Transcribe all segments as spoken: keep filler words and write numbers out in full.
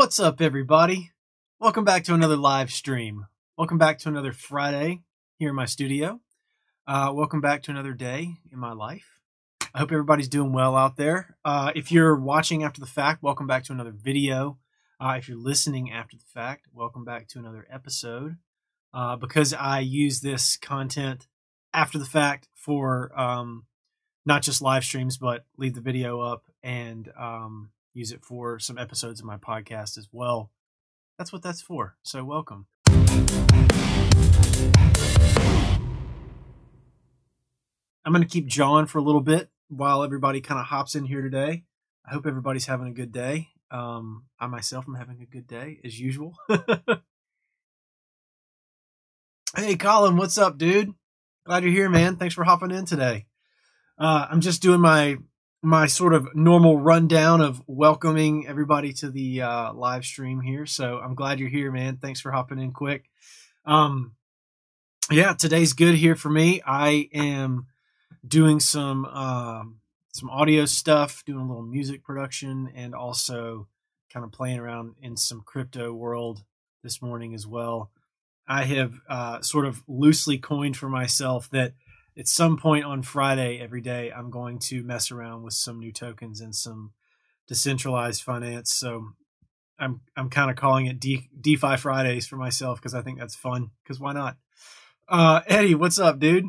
What's up, everybody? Welcome back to another live stream. Welcome back to another Friday here in my studio. Uh, welcome back to another day in my life. I hope everybody's doing well out there. Uh, if you're watching after the fact, welcome back to another video. Uh, if you're listening after the fact, welcome back to another episode. Uh, because I use this content after the fact for um, not just live streams, but leave the video up and um, use it for some episodes of my podcast as well. That's what that's for. So welcome. I'm going to keep jawing for a little bit while everybody kind of hops in here today. I hope everybody's having a good day. Um, I myself am having a good day as usual. Hey, Colin, what's up, dude? Glad you're here, man. Thanks for hopping in today. Uh, I'm just doing my my sort of normal rundown of welcoming everybody to the uh, live stream here. So I'm glad you're here, man. Thanks for hopping in quick. Um, yeah, today's good here for me. I am doing some um, some audio stuff, doing a little music production, and also kind of playing around in some crypto world this morning as well. I have uh, sort of loosely coined for myself that at some point on Friday every day, I'm going to mess around with some new tokens and some decentralized finance. So I'm I'm kind of calling it De- DeFi Fridays for myself because I think that's fun. Because why not? Uh, Eddie, what's up, dude?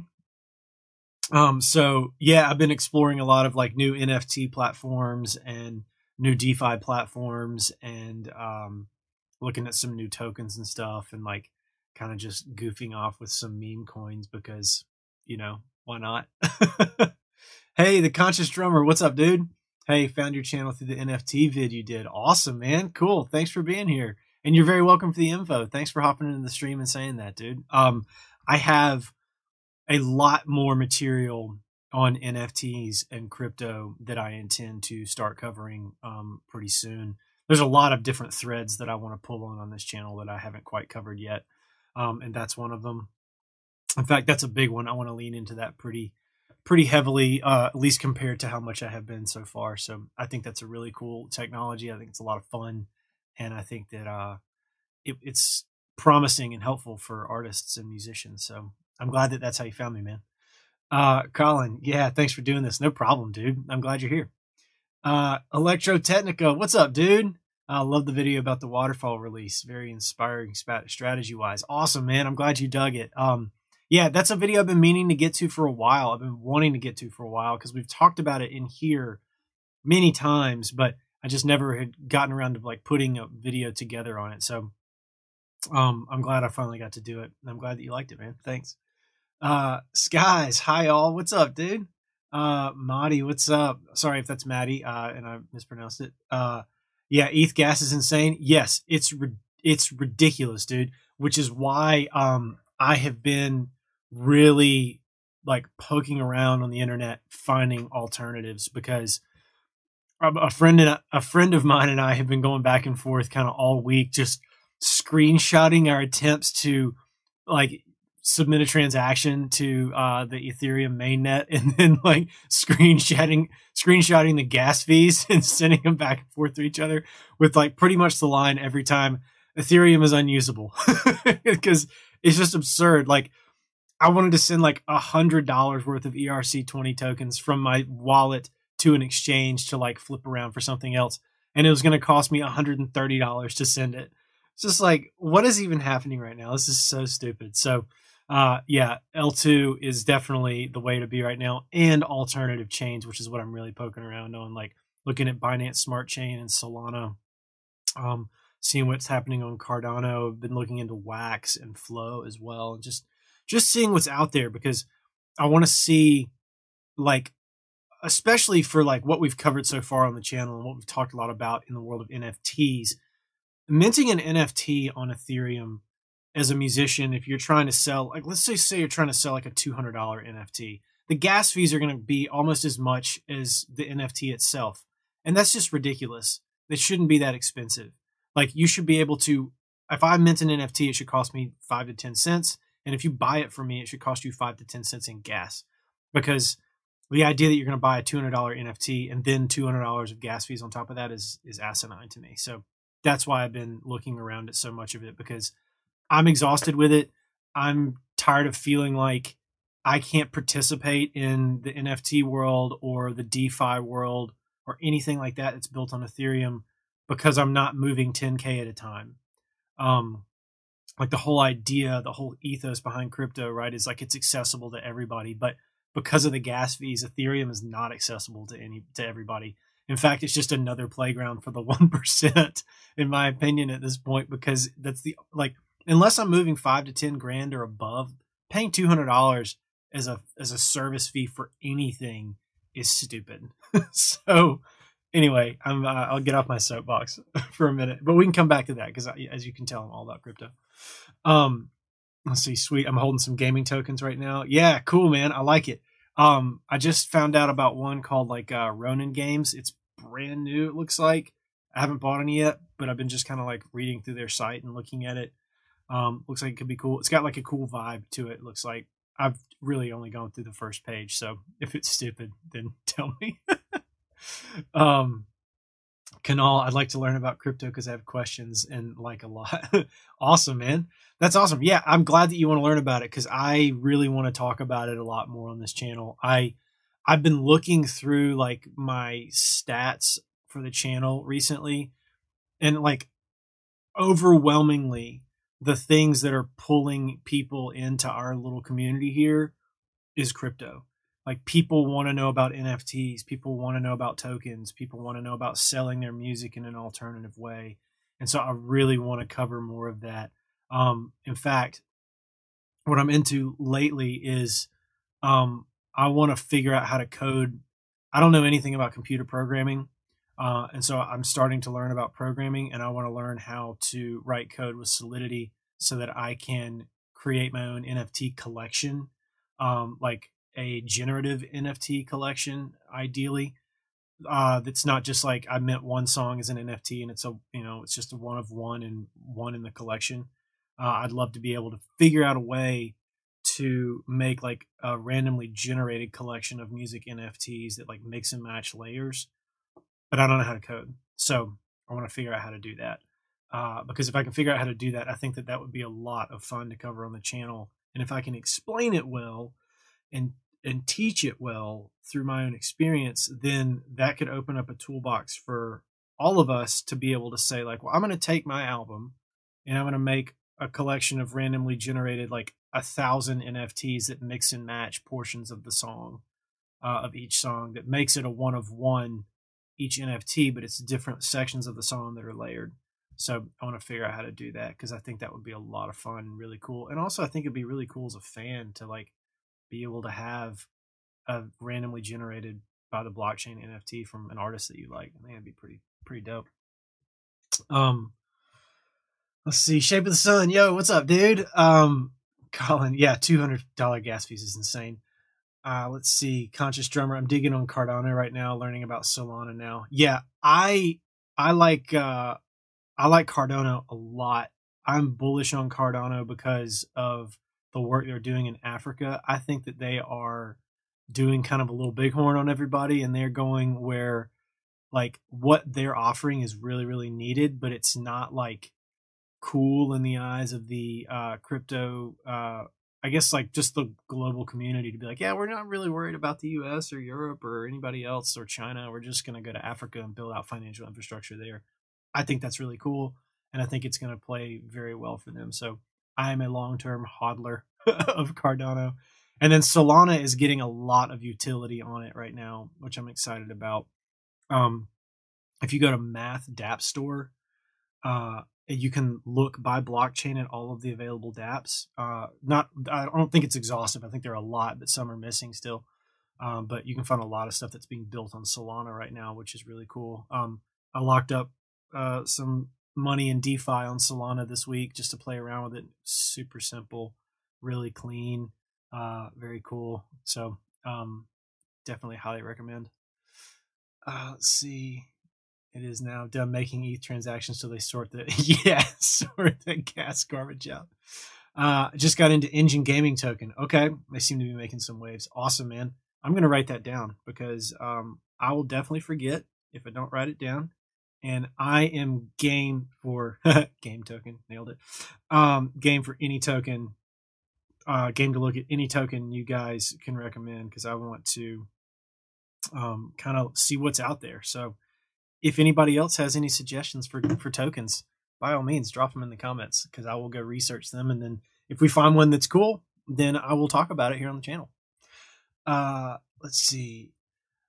Um, so yeah, I've been exploring a lot of like new N F T platforms and new DeFi platforms, and um, looking at some new tokens and stuff, and like kind of just goofing off with some meme coins because, you know, why not? Hey, the Conscious Drummer, what's up, dude? Hey, found your channel through the N F T vid you did. Awesome, man. Cool. Thanks for being here. And you're very welcome for the info. Thanks for hopping into the stream and saying that, dude. Um, I have a lot more material on N F Ts and crypto that I intend to start covering um, pretty soon. There's a lot of different threads that I want to pull on on this channel that I haven't quite covered yet. Um, and that's one of them. In fact, that's a big one. I want to lean into that pretty, pretty heavily, uh, at least compared to how much I have been so far. So I think that's a really cool technology. I think it's a lot of fun. And I think that uh, it, it's promising and helpful for artists and musicians. So I'm glad that that's how you found me, man. Uh, Colin, yeah, thanks for doing this. No problem, dude. I'm glad you're here. Uh, Electrotechnica, what's up, dude? I uh, love the video about the waterfall release. Very inspiring strategy-wise. Awesome, man. I'm glad you dug it. Um, yeah, that's a video I've been meaning to get to for a while. I've been wanting to get to for a while because we've talked about it in here many times, but I just never had gotten around to like putting a video together on it. So um, I'm glad I finally got to do it. I'm glad that you liked it, man. Thanks. Uh, Skies, hi all. What's up, dude? Uh, Maddie, what's up? Sorry if that's Maddie uh, and I mispronounced it. Uh, Yeah, E T H gas is insane. Yes, it's it's ridiculous, dude, which is why um, I have been really like poking around on the internet, finding alternatives, because a friend and I, a friend of mine and I have been going back and forth kind of all week, just screenshotting our attempts to like submit a transaction to uh, the Ethereum mainnet, and then like screenshotting, screenshotting the gas fees and sending them back and forth to each other with like pretty much the line every time, Ethereum is unusable, because it's just absurd. Like I wanted to send like a hundred dollars worth of E R C twenty tokens from my wallet to an exchange to like flip around for something else, and it was going to cost me one hundred thirty dollars to send it. It's just like, what is even happening right now? This is so stupid. So Uh, yeah, L two is definitely the way to be right now, and alternative chains, which is what I'm really poking around on, like looking at Binance Smart Chain and Solana, um, seeing what's happening on Cardano. I've been looking into Wax and Flow as well, and just, just seeing what's out there, because I want to see, like, especially for like what we've covered so far on the channel and what we've talked a lot about in the world of N F Ts, minting an N F T on Ethereum. As a musician, if you're trying to sell, like let's say, say you're trying to sell like a two hundred dollars N F T, the gas fees are going to be almost as much as the N F T itself. And that's just ridiculous. It shouldn't be that expensive. Like you should be able to, if I mint an N F T, it should cost me five to ten cents. And if you buy it from me, it should cost you five to ten cents in gas, because the idea that you're going to buy a two hundred dollars N F T and then two hundred dollars of gas fees on top of that is, is asinine to me. So that's why I've been looking around at so much of it, because I'm exhausted with it. I'm tired of feeling like I can't participate in the N F T world or the DeFi world or anything like that that's built on Ethereum because I'm not moving ten K at a time. Um, like the whole idea, the whole ethos behind crypto, right, is like it's accessible to everybody. But because of the gas fees, Ethereum is not accessible to any to everybody. In fact, it's just another playground for the one percent, in my opinion, at this point, because that's the, like, unless I'm moving five to ten grand or above, paying two hundred dollars as a as a service fee for anything is stupid. So anyway, I'm uh, I'll get off my soapbox for a minute, but we can come back to that because, as you can tell, I'm all about crypto. Um, let's see, sweet. I'm holding some gaming tokens right now. Yeah, cool, man. I like it. Um, I just found out about one called like uh, Ronin Games. It's brand new, it looks like. I haven't bought any yet, but I've been just kind of like reading through their site and looking at it. Um, looks like it could be cool. It's got like a cool vibe to it. Looks like I've really only gone through the first page. So if it's stupid, then tell me. um, Kanal, I'd like to learn about crypto because I have questions and like a lot. Awesome, man. That's awesome. Yeah, I'm glad that you want to learn about it because I really want to talk about it a lot more on this channel. I, I've been looking through like my stats for the channel recently, and like overwhelmingly, the things that are pulling people into our little community here is crypto. Like people want to know about N F Ts. People want to know about tokens. People want to know about selling their music in an alternative way. And so I really want to cover more of that. Um, in fact, what I'm into lately is um, I want to figure out how to code. I don't know anything about computer programming. Uh, and so I'm starting to learn about programming, and I want to learn how to write code with Solidity so that I can create my own N F T collection, um, like a generative N F T collection, ideally. Uh, that's not just like I mint one song as an N F T and it's a, you know, it's just a one of one and one in the collection. Uh, I'd love to be able to figure out a way to make like a randomly generated collection of music N F Ts that like mix and match layers. But I don't know how to code. So I want to figure out how to do that. Uh, because if I can figure out how to do that, I think that that would be a lot of fun to cover on the channel. And if I can explain it well and and teach it well through my own experience, then that could open up a toolbox for all of us to be able to say, like, well, I'm going to take my album and I'm going to make a collection of randomly generated, like, a thousand N F Ts that mix and match portions of the song, uh, of each song, that makes it a one of one each N F T, but it's different sections of the song that are layered. So I want to figure out how to do that because I think that would be a lot of fun and really cool. And also I think it'd be really cool as a fan to like be able to have a randomly generated by the blockchain N F T from an artist that you like. I think that'd be pretty pretty dope. Um, let's see, Shape of the Sun. Yo, what's up, dude? Um, Colin, yeah, two hundred dollars gas fees is insane. Uh, let's see, Conscious Drummer. I'm digging on Cardano right now, learning about Solana now. Yeah, I I like uh, I like Cardano a lot. I'm bullish on Cardano because of the work they're doing in Africa. I think that they are doing kind of a little bighorn on everybody, and they're going where like what they're offering is really, really needed, but it's not like cool in the eyes of the uh, crypto uh I guess like just the global community to be like, yeah, we're not really worried about the U S or Europe or anybody else or China. We're just going to go to Africa and build out financial infrastructure there. I think that's really cool. And I think it's going to play very well for them. So I am a long-term hodler of Cardano. And then Solana is getting a lot of utility on it right now, which I'm excited about. Um, if you go to Math dApp Store, uh, you can look by blockchain at all of the available dApps. Uh, not, I don't think it's exhaustive. I think there are a lot, but some are missing still. Um, but you can find a lot of stuff that's being built on Solana right now, which is really cool. Um, I locked up uh, some money in DeFi on Solana this week just to play around with it. Super simple, really clean, uh, very cool. So um, definitely highly recommend. Uh, let's see. It is now done making E T H transactions till they sort the yeah sort the gas garbage out. Uh, just got into Engine Gaming Token. Okay, they seem to be making some waves. Awesome, man. I'm gonna write that down because um, I will definitely forget if I don't write it down. and I am game for game token. Nailed it. Um, game for any token. Uh, game to look at any token you guys can recommend, because I want to um, kind of see what's out there. So if anybody else has any suggestions for, for tokens, by all means, drop them in the comments, because I will go research them. And then if we find one that's cool, then I will talk about it here on the channel. Uh, let's see.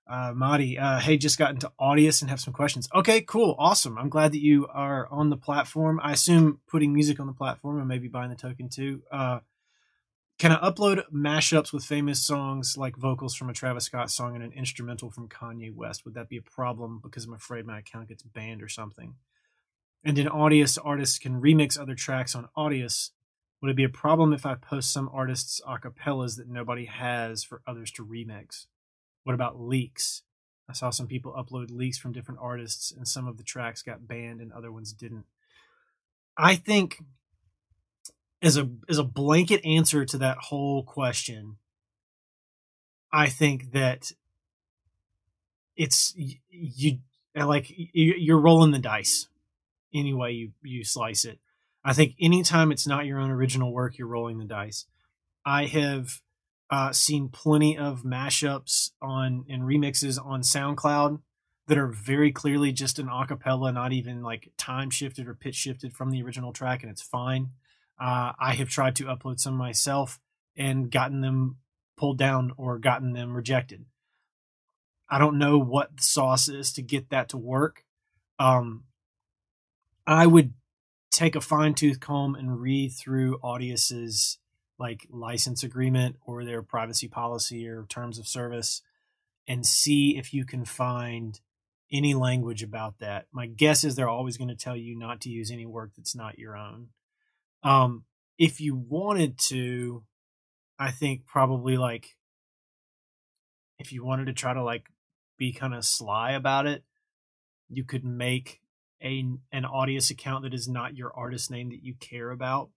Uh, Marty, uh, hey, just got into Audius and have some questions. Okay, cool. Awesome. I'm glad that you are on the platform. I assume putting music on the platform and maybe buying the token too. Uh, Can I upload mashups with famous songs, like vocals from a Travis Scott song and an instrumental from Kanye West? Would that be a problem, because I'm afraid my account gets banned or something? And in Audius, artists can remix other tracks on Audius. Would it be a problem if I post some artists' acapellas that nobody has for others to remix? What about leaks? I saw some people upload leaks from different artists, and some of the tracks got banned and other ones didn't. I think... As a as a blanket answer to that whole question, I think that it's you like you're rolling the dice any way you you slice it. I think anytime it's not your own original work, you're rolling the dice. I have uh, seen plenty of mashups on and remixes on SoundCloud that are very clearly just an a cappella, not even like time shifted or pitch shifted from the original track, and it's fine. Uh, I have tried to upload some myself and gotten them pulled down or gotten them rejected. I don't know what the sauce is to get that to work. Um, I would take a fine tooth comb and read through Audius's like license agreement or their privacy policy or terms of service and see if you can find any language about that. My guess is they're always going to tell you not to use any work that's not your own. Um, if you wanted to, I think probably like, if you wanted to try to like be kind of sly about it, you could make a, an Audius account that is not your artist name that you care about.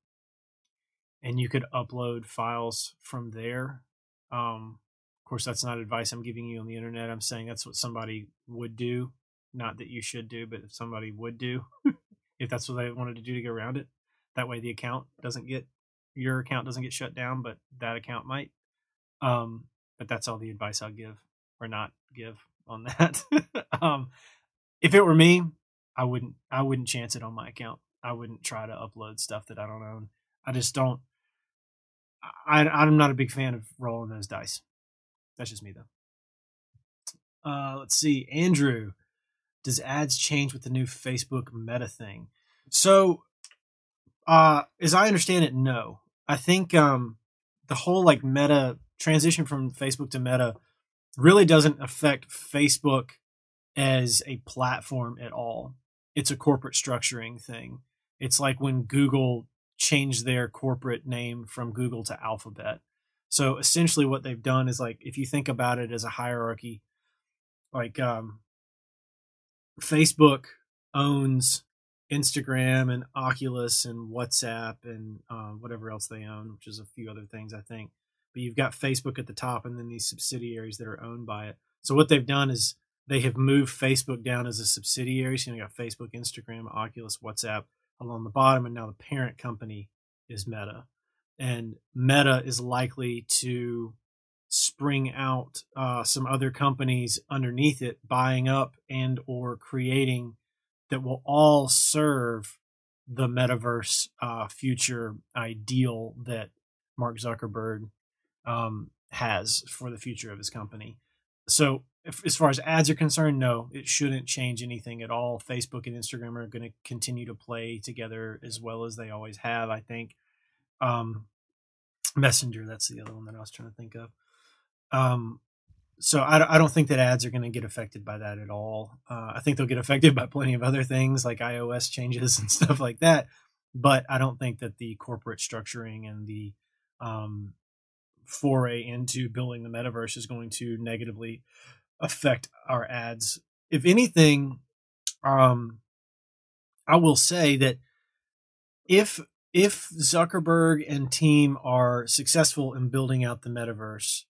And you could upload files from there. Um, of course, that's not advice I'm giving you on the internet. I'm saying that's what somebody would do. Not that you should do, but if somebody would do, if that's what they wanted to do to get around it. That way the account doesn't get, your account doesn't get shut down, but that account might. Um, but that's all the advice I'll give or not give on that. um, if it were me, I wouldn't, I wouldn't chance it on my account. I wouldn't try to upload stuff that I don't own. I just don't, I, I'm not a big fan of rolling those dice. That's just me though. Uh, let's see, Andrew, does ads change with the new Facebook Meta thing? So, Uh, as I understand it, no. I think um, the whole like Meta transition from Facebook to Meta really doesn't affect Facebook as a platform at all. It's a corporate structuring thing. It's like when Google changed their corporate name from Google to Alphabet. So essentially what they've done is like, if you think about it as a hierarchy, like um, Facebook owns Instagram and Oculus and WhatsApp and uh, whatever else they own, which is a few other things, I think. But you've got Facebook at the top and then these subsidiaries that are owned by it. So what they've done is they have moved Facebook down as a subsidiary. So you've got Facebook, Instagram, Oculus, WhatsApp along the bottom. And now the parent company is Meta. And Meta is likely to spring out uh, some other companies underneath it, buying up and or creating that will all serve the metaverse uh, future ideal that Mark Zuckerberg um, has for the future of his company. So if, as far as ads are concerned, no, it shouldn't change anything at all. Facebook and Instagram are going to continue to play together as well as they always have, I think. Um, Messenger, that's the other one that I was trying to think of. Um, So I, I don't think that ads are going to get affected by that at all. Uh, I think they'll get affected by plenty of other things like iOS changes and stuff like that. But I don't think that the corporate structuring and the um, foray into building the metaverse is going to negatively affect our ads. If anything, um, I will say that if if Zuckerberg and team are successful in building out the metaverse,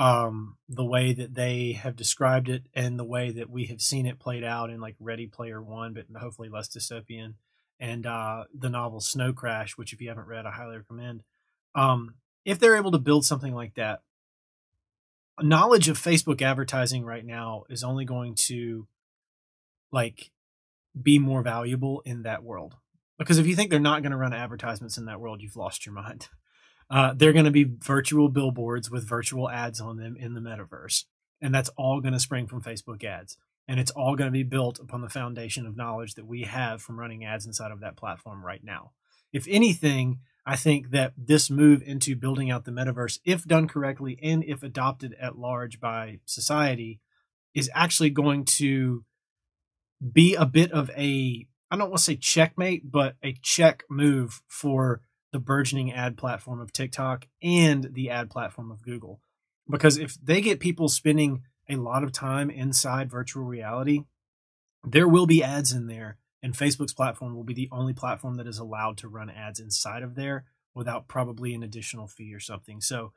um, the way that they have described it and the way that we have seen it played out in like Ready Player One, but hopefully less dystopian, and uh, the novel Snow Crash, which if you haven't read, I highly recommend. Um, if they're able to build something like that, knowledge of Facebook advertising right now is only going to like be more valuable in that world. Because if you think they're not going to run advertisements in that world, you've lost your mind. Uh, they're going to be virtual billboards with virtual ads on them in the metaverse. And that's all going to spring from Facebook ads. And it's all going to be built upon the foundation of knowledge that we have from running ads inside of that platform right now. If anything, I think that this move into building out the metaverse, if done correctly and if adopted at large by society, is actually going to be a bit of a, I don't want to say checkmate, but a check move for the burgeoning ad platform of TikTok and the ad platform of Google. Because if they get people spending a lot of time inside virtual reality, there will be ads in there, and Facebook's platform will be the only platform that is allowed to run ads inside of there without probably an additional fee or something. So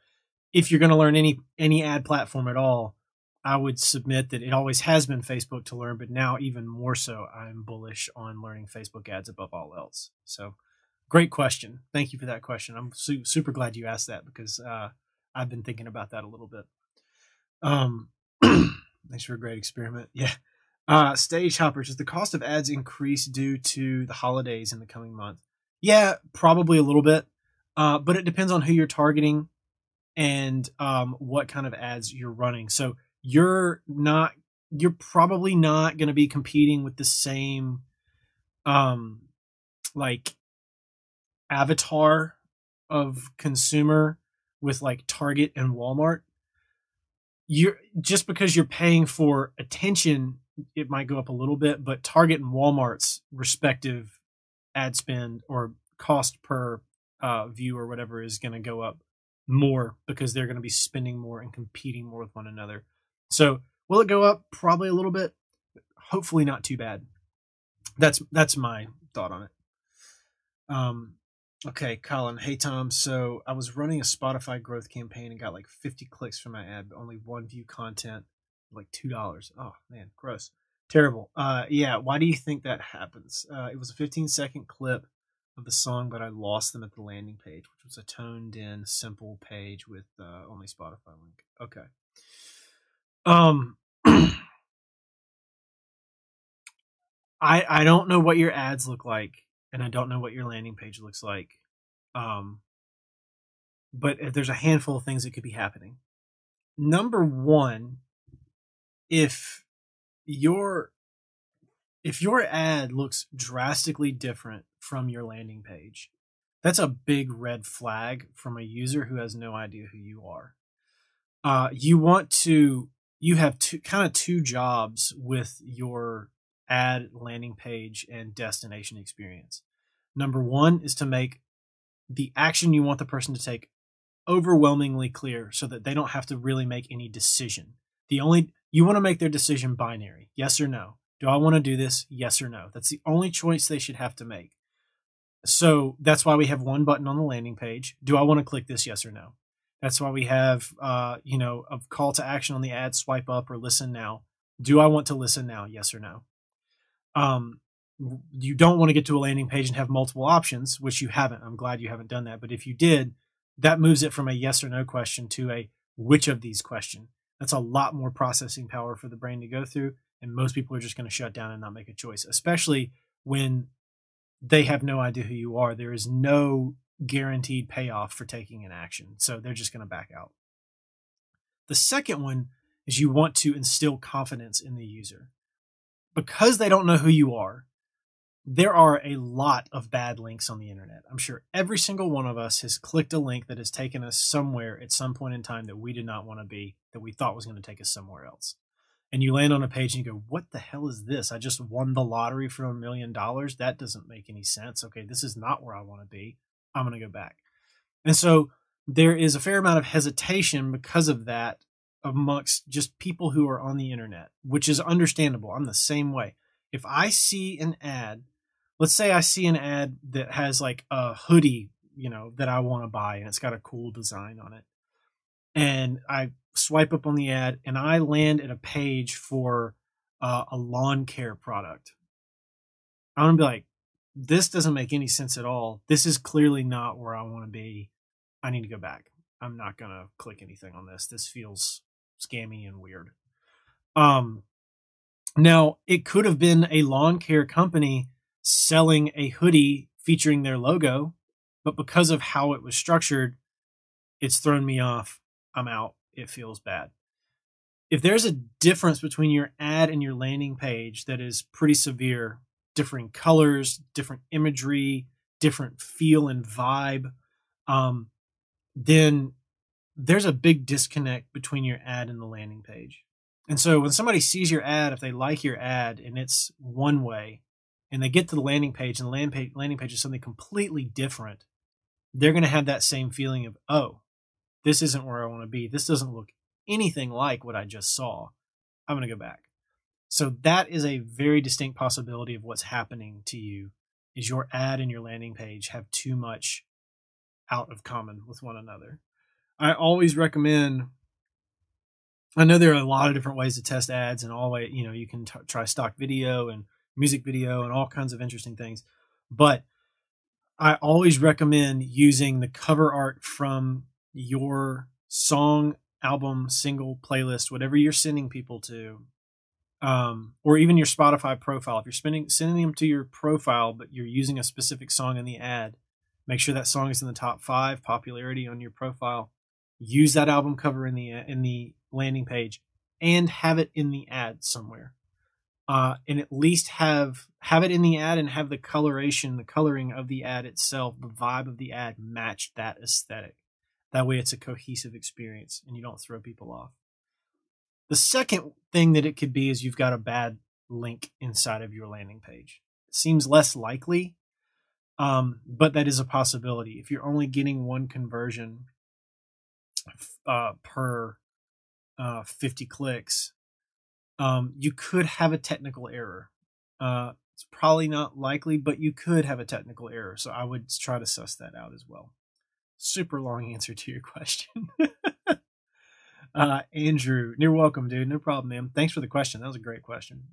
if you're going to learn any any ad platform at all, I would submit that it always has been Facebook to learn, but now even more so, I'm bullish on learning Facebook ads above all else. So great question. Thank you for that question. I'm su- super glad you asked that, because uh, I've been thinking about that a little bit. Um, thanks for a great experiment. Yeah. Uh, Stage Hopper, does the cost of ads increase due to the holidays in the coming month? Yeah, probably a little bit, uh, but it depends on who you're targeting and um, what kind of ads you're running. So you're not, you're probably not going to be competing with the same, um, like avatar of consumer with like Target and Walmart. You're just because you're paying for attention, it might go up a little bit, but Target and Walmart's respective ad spend or cost per uh, view or whatever is going to go up more because they're going to be spending more and competing more with one another. So will it go up? Probably a little bit. Hopefully not too bad. That's that's my thought on it. Um, okay, Colin. Hey, Tom. So I was running a Spotify growth campaign and got like fifty clicks for my ad, but only one view content, like two dollars. Oh, man. Gross. Terrible. Uh, yeah. Why do you think that happens? Uh, it was a fifteen second clip of the song, but I lost them at the landing page, which was a toned in, simple page with uh, only Spotify link. Okay. Um, I, I don't know what your ads look like, and I don't know what your landing page looks like. Um, but there's a handful of things that could be happening. Number one, if your, if your ad looks drastically different from your landing page, that's a big red flag from a user who has no idea who you are. Uh, you want to, You have two kind of two jobs with your ad, landing page, and destination experience. Number one is to make the action you want the person to take overwhelmingly clear so that they don't have to really make any decision. The only you want to make their decision binary, yes or no. Do I want to do this? Yes or no. That's the only choice they should have to make. So that's why we have one button on the landing page. Do I want to click this? Yes or no. That's why we have, uh, you know, a call to action on the ad, swipe up or listen now. Do I want to listen now? Yes or no. Um, you don't want to get to a landing page and have multiple options, which you haven't. I'm glad you haven't done that. But if you did, that moves it from a yes or no question to a which of these question. That's a lot more processing power for the brain to go through. And most people are just going to shut down and not make a choice, especially when they have no idea who you are. There is no guaranteed payoff for taking an action. So they're just going to back out. The second one is you want to instill confidence in the user. Because they don't know who you are, there are a lot of bad links on the internet. I'm sure every single one of us has clicked a link that has taken us somewhere at some point in time that we did not want to be, that we thought was going to take us somewhere else. And you land on a page and you go, what the hell is this? I just won the lottery for a million dollars. That doesn't make any sense. Okay, this is not where I want to be. I'm going to go back. And so there is a fair amount of hesitation because of that amongst just people who are on the internet, which is understandable. I'm the same way. If I see an ad, let's say I see an ad that has like a hoodie, you know, that I want to buy and it's got a cool design on it. And I swipe up on the ad, and I land at a page for uh, a lawn care product, I'm going to be like, this doesn't make any sense at all. This is clearly not where I want to be. I need to go back. I'm not going to click anything on this. This feels scammy and weird. Um, now, it could have been a lawn care company selling a hoodie featuring their logo, but because of how it was structured, it's thrown me off. I'm out. It feels bad. If there's a difference between your ad and your landing page that is pretty severe, different colors, different imagery, different feel and vibe, um, then there's a big disconnect between your ad and the landing page. And so when somebody sees your ad, if they like your ad and it's one way, and they get to the landing page and the land page, landing page is something completely different, they're going to have that same feeling of, oh, this isn't where I want to be. This doesn't look anything like what I just saw. I'm going to go back. So that is a very distinct possibility of what's happening to you, is your ad and your landing page have too much out of common with one another. I always recommend, I know there are a lot of different ways to test ads, and all, you know, you can t- try stock video and music video and all kinds of interesting things, but I always recommend using the cover art from your song, album, single, playlist, whatever you're sending people to, um, or even your Spotify profile. If you're spending, sending them to your profile, but you're using a specific song in the ad, make sure that song is in the top five popularity on your profile. Use that album cover in the in the landing page, and have it in the ad somewhere. Uh, and at least have have it in the ad and have the coloration, the coloring of the ad itself, the vibe of the ad match that aesthetic. That way it's a cohesive experience and you don't throw people off. The second thing that it could be is you've got a bad link inside of your landing page. It seems less likely, um, but that is a possibility. If you're only getting one conversion uh, per uh, fifty clicks, um, you could have a technical error. Uh, it's probably not likely, but you could have a technical error. So I would try to suss that out as well. Super long answer to your question. uh, Andrew, you're welcome, dude. No problem, man. Thanks for the question. That was a great question.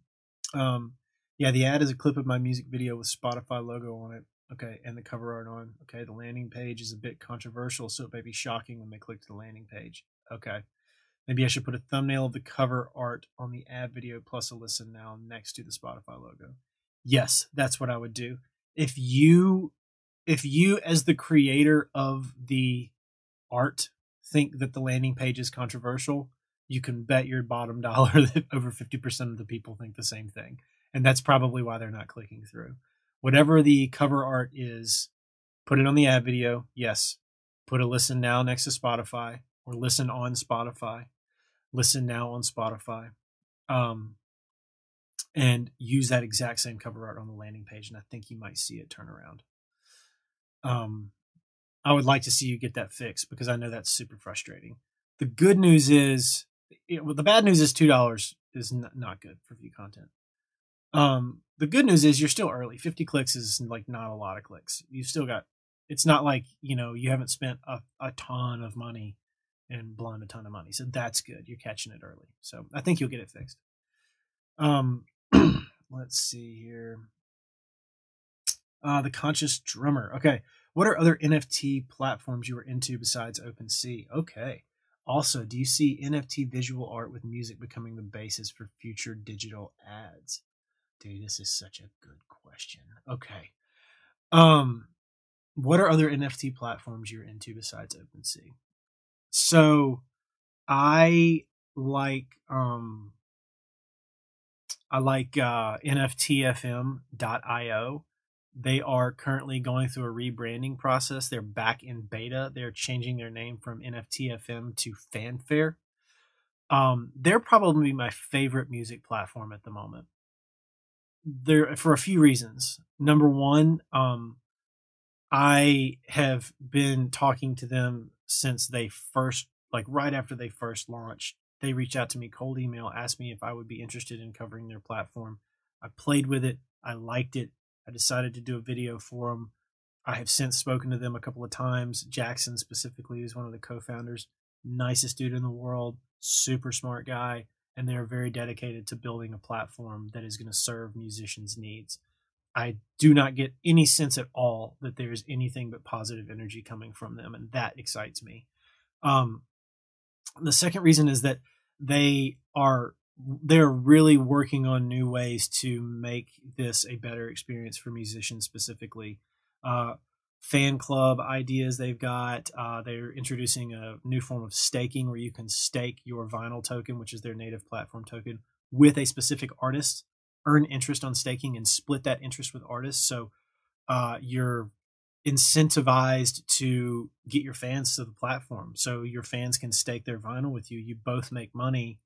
Um, yeah, the ad is a clip of my music video with Spotify logo on it. Okay, and the cover art on. Okay, the landing page is a bit controversial, so it may be shocking when they click to the landing page. Okay, maybe I should put a thumbnail of the cover art on the ad video plus a listen now next to the Spotify logo. Yes, that's what I would do. If you... If you, as the creator of the art, think that the landing page is controversial, you can bet your bottom dollar that over fifty percent of the people think the same thing. And that's probably why they're not clicking through. Whatever the cover art is, put it on the ad video. Yes. Put a listen now next to Spotify, or listen on Spotify. Listen now on Spotify. Um, and use that exact same cover art on the landing page. And I think you might see it turn around. Um, I would like to see you get that fixed, because I know that's super frustrating. The good news is, it, well, the bad news is two dollars is n- not good for view content. Um, the good news is you're still early. fifty clicks is like not a lot of clicks. You've still got, it's not like, you know, you haven't spent a, a ton of money and blown a ton of money. So that's good. You're catching it early. So I think you'll get it fixed. Um, let's see here. Uh, the Conscious Drummer. Okay. What are other N F T platforms you are into besides OpenSea? Okay. Also, do you see N F T visual art with music becoming the basis for future digital ads? Dude, this is such a good question. Okay. Um, what are other N F T platforms you're into besides OpenSea? So I like, um, I like, uh, N F T F M dot I O. They are currently going through a rebranding process. They're back in beta. They're changing their name from N F T F M to Fanfare. Um, they're probably my favorite music platform at the moment. They're, for a few reasons. Number one, um, I have been talking to them since they first, like right after they first launched. They reached out to me, cold email, asked me if I would be interested in covering their platform. I played with it. I liked it. I decided to do a video for them. I have since spoken to them a couple of times. Jackson specifically is one of the co-founders. Nicest dude in the world. super smart guy, and they're very dedicated to building a platform that is going to serve musicians' needs. I do not get any sense at all that there's anything but positive energy coming from them, and that excites me. Um, the second reason is that they are they're really working on new ways to make this a better experience for musicians specifically. Uh, fan club ideas they've got. Uh, they're introducing a new form of staking where you can stake your vinyl token, which is their native platform token, with a specific artist, earn interest on staking, and split that interest with artists. So uh, you're incentivized to get your fans to the platform. So your fans can stake their vinyl with you. You both make money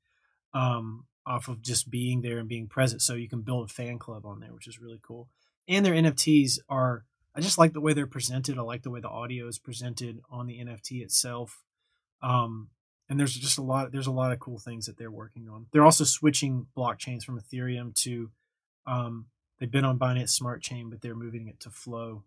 um, off of just being there and being present. So you can build a fan club on there, which is really cool. And their N F Ts are, I just like the way they're presented. I like the way the audio is presented on the N F T itself. Um, and there's just a lot, there's a lot of cool things that they're working on. They're also switching blockchains from Ethereum to, um, they've been on Binance Smart Chain, but they're moving it to Flow.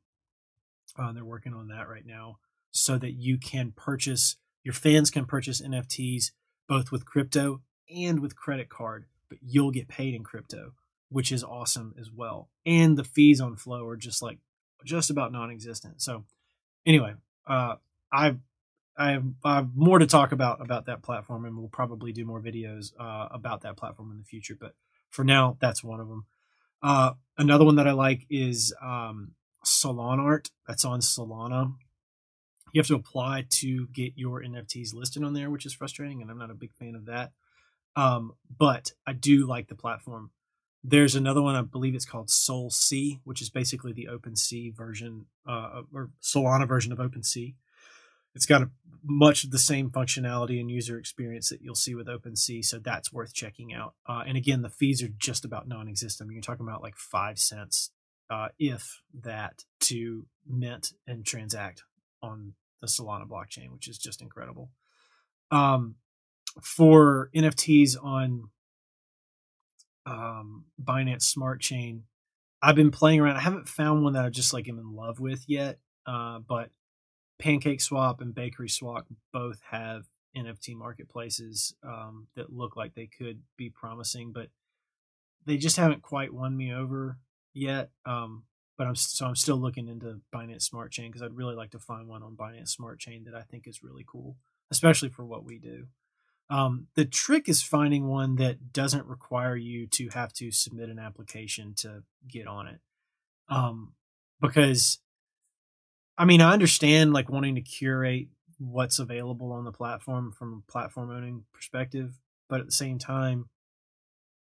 Uh, they're working on that right now so that you can purchase, your fans can purchase N F Ts both with crypto and with credit card, but you'll get paid in crypto, which is awesome as well. And the fees on Flow are just like, just about non-existent. So anyway, uh, I, I, I have more to talk about, about that platform, and we'll probably do more videos uh, about that platform in the future. But for now, that's one of them. Uh, another one that I like is, um, SolonArt. That's on Solana. You have to apply to get your N F Ts listed on there, which is frustrating, and I'm not a big fan of that. Um, but I do like the platform. There's another one, I believe it's called SolSea, which is basically the OpenSea version uh, or Solana version of OpenSea. It's got a, much of the same functionality and user experience that you'll see with OpenSea, so that's worth checking out. Uh, and again, the fees are just about non-existent. You're talking about like five cents. Uh, if that, to mint and transact on the Solana blockchain, which is just incredible. Um, for N F Ts on um, Binance Smart Chain, I've been playing around. I haven't found one that I just like am in love with yet, uh, but Pancake Swap and Bakery Swap both have N F T marketplaces um, that look like they could be promising, but they just haven't quite won me over yet. Um, but I'm, so I'm still looking into Binance Smart Chain because I'd really like to find one on Binance Smart Chain that I think is really cool, especially for what we do. Um, the trick is finding one that doesn't require you to have to submit an application to get on it. Um, because I mean, I understand like wanting to curate what's available on the platform from a platform owning perspective, but at the same time,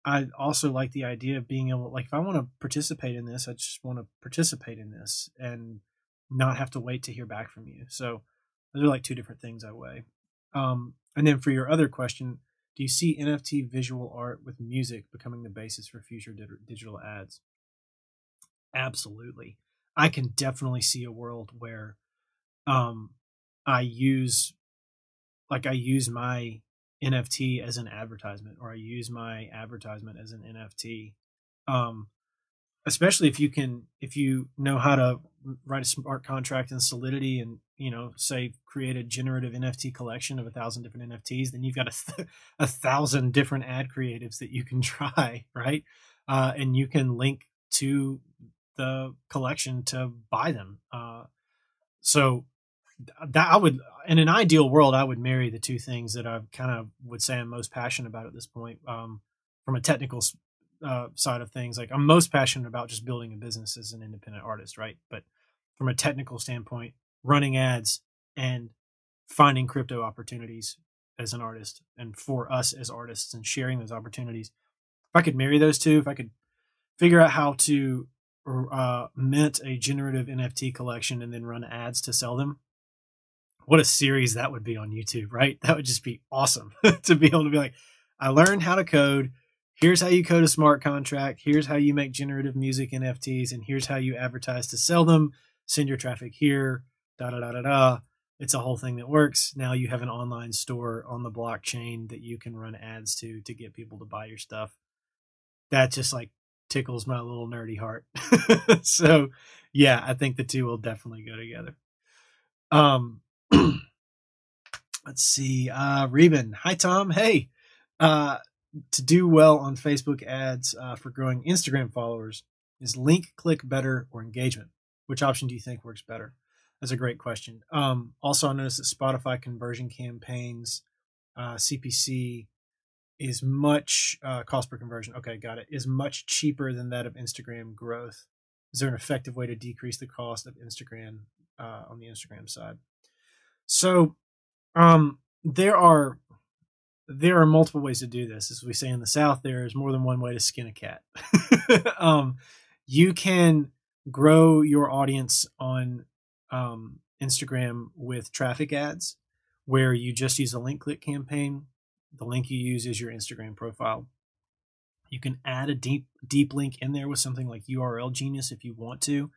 I also like the idea of being able, like, if I want to participate in this, I just want to participate in this and not have to wait to hear back from you. So those are like two different things I weigh. Um, and then for your other question, do you see N F T visual art with music becoming the basis for future di- digital ads? Absolutely. I can definitely see a world where um, I use, like I use my N F T as an advertisement, or I use my advertisement as an N F T. Um, especially if you can, if you know how to write a smart contract in Solidity and, you know, say create a generative N F T collection of a thousand different N F Ts, then you've got a, th- a thousand different ad creatives that you can try. Right. Uh, and you can link to the collection to buy them. Uh, so that I would, in an ideal world, I would marry the two things that I kind of would say I'm most passionate about at this point. Um, from a technical uh, side of things, like I'm most passionate about just building a business as an independent artist, right? But from a technical standpoint, running ads and finding crypto opportunities as an artist and for us as artists and sharing those opportunities. If I could marry those two, if I could figure out how to uh, mint a generative N F T collection and then run ads to sell them, what a series that would be on YouTube, right? That would just be awesome to be able to be like, I learned how to code. Here's how you code a smart contract. Here's how you make generative music N F Ts. And here's how you advertise to sell them. Send your traffic here. Da, da, da, da, da. It's a whole thing that works. Now you have an online store on the blockchain that you can run ads to, to get people to buy your stuff. That just like tickles my little nerdy heart. So yeah, I think the two will definitely go together. Um, Let's see. Uh, Reuben. Hi, Tom. Hey. Uh, to do well on Facebook ads uh, for growing Instagram followers, is link click better or engagement? Which option do you think works better? That's a great question. Um, also, I noticed that Spotify conversion campaigns, uh, C P C, is much uh, cost per conversion. Okay, got it. Is much cheaper than that of Instagram growth. Is there an effective way to decrease the cost of Instagram uh, on the Instagram side? So um, there are there are multiple ways to do this. As we say in the South, there is more than one way to skin a cat. um, you can grow your audience on um, Instagram with traffic ads, where you just use a link click campaign. The link you use is your Instagram profile. You can add a deep deep link in there with something like U R L Genius if you want to.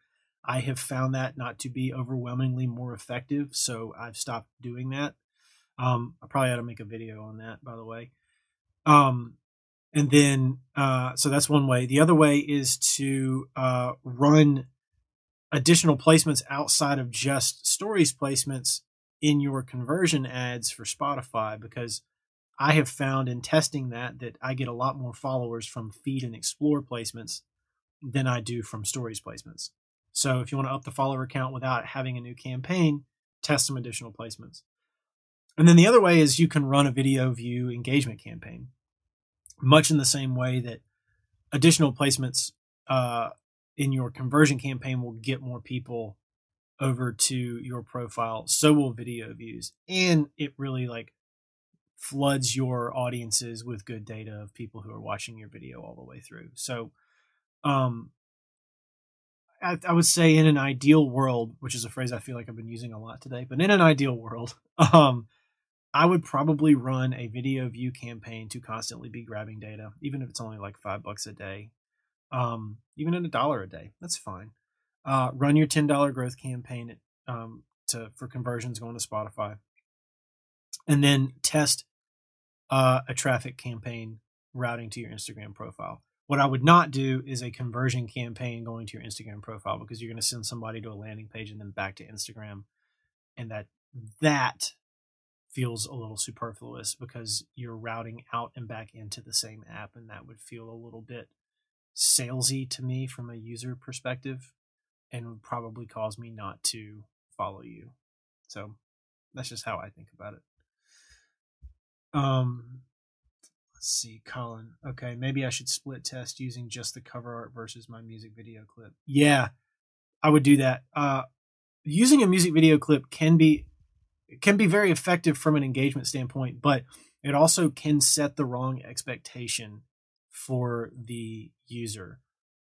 I have found that not to be overwhelmingly more effective, so I've stopped doing that. Um, I probably ought to make a video on that, by the way. Um, and then, uh, so that's one way. The other way is to uh, run additional placements outside of just stories placements in your conversion ads for Spotify, because I have found in testing that that I get a lot more followers from feed and explore placements than I do from stories placements. So if you want to up the follower count without having a new campaign, test some additional placements. And then the other way is you can run a video view engagement campaign, much in the same way that additional placements uh, in your conversion campaign will get more people over to your profile. So will video views. And it really like floods your audiences with good data of people who are watching your video all the way through. So um, I, I would say in an ideal world, which is a phrase I feel like I've been using a lot today, but in an ideal world, um, I would probably run a video view campaign to constantly be grabbing data, even if it's only like five bucks a day, um, even at a dollar a day. That's fine. Uh, run your ten dollar growth campaign at, um, to for conversions going to Spotify, and then test Uh, a traffic campaign routing to your Instagram profile. What I would not do is a conversion campaign going to your Instagram profile, because you're going to send somebody to a landing page and then back to Instagram. And that that feels a little superfluous, because you're routing out and back into the same app, and that would feel a little bit salesy to me from a user perspective, and would probably cause me not to follow you. So that's just how I think about it. Um, let's see, Colin. Okay, maybe I should split test using just the cover art versus my music video clip. Yeah, I would do that. Uh, using a music video clip can be can be very effective from an engagement standpoint, but it also can set the wrong expectation for the user.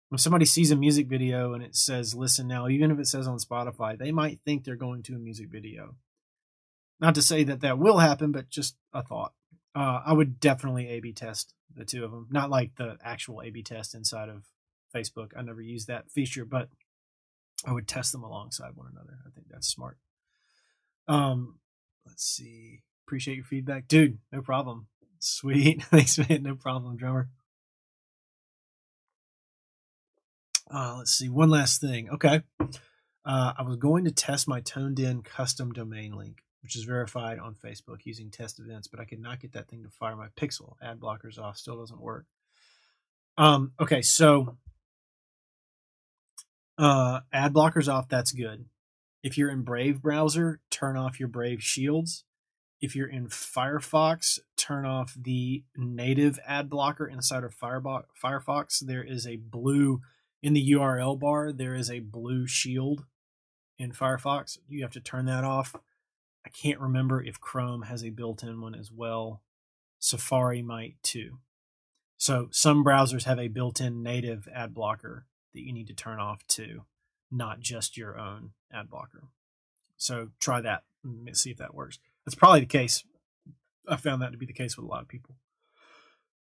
When somebody sees a music video and it says, "Listen now," even if it says on Spotify, they might think they're going to a music video. Not to say that that will happen, but just a thought. Uh, I would definitely A B test the two of them. Not like the actual A B test inside of Facebook. I never use that feature, but I would test them alongside one another. I think that's smart. Um, let's see. Appreciate your feedback. Dude, no problem. Sweet. Thanks, man. No problem, drummer. Uh, let's see. One last thing. Okay. Uh, I was going to test my toned-in custom domain link, which is verified on Facebook using test events, but I could not get that thing to fire my pixel. Ad blockers off, still doesn't work. Um, okay, so uh, ad blockers off, that's good. If you're in Brave browser, turn off your Brave shields. If you're in Firefox, turn off the native ad blocker inside of Firefox. There is a blue, in the U R L bar, there is a blue shield in Firefox. You have to turn that off. I can't remember if Chrome has a built-in one as well. Safari might too. So some browsers have a built-in native ad blocker that you need to turn off too, not just your own ad blocker. So try that and see if that works. That's probably the case. I found that to be the case with a lot of people.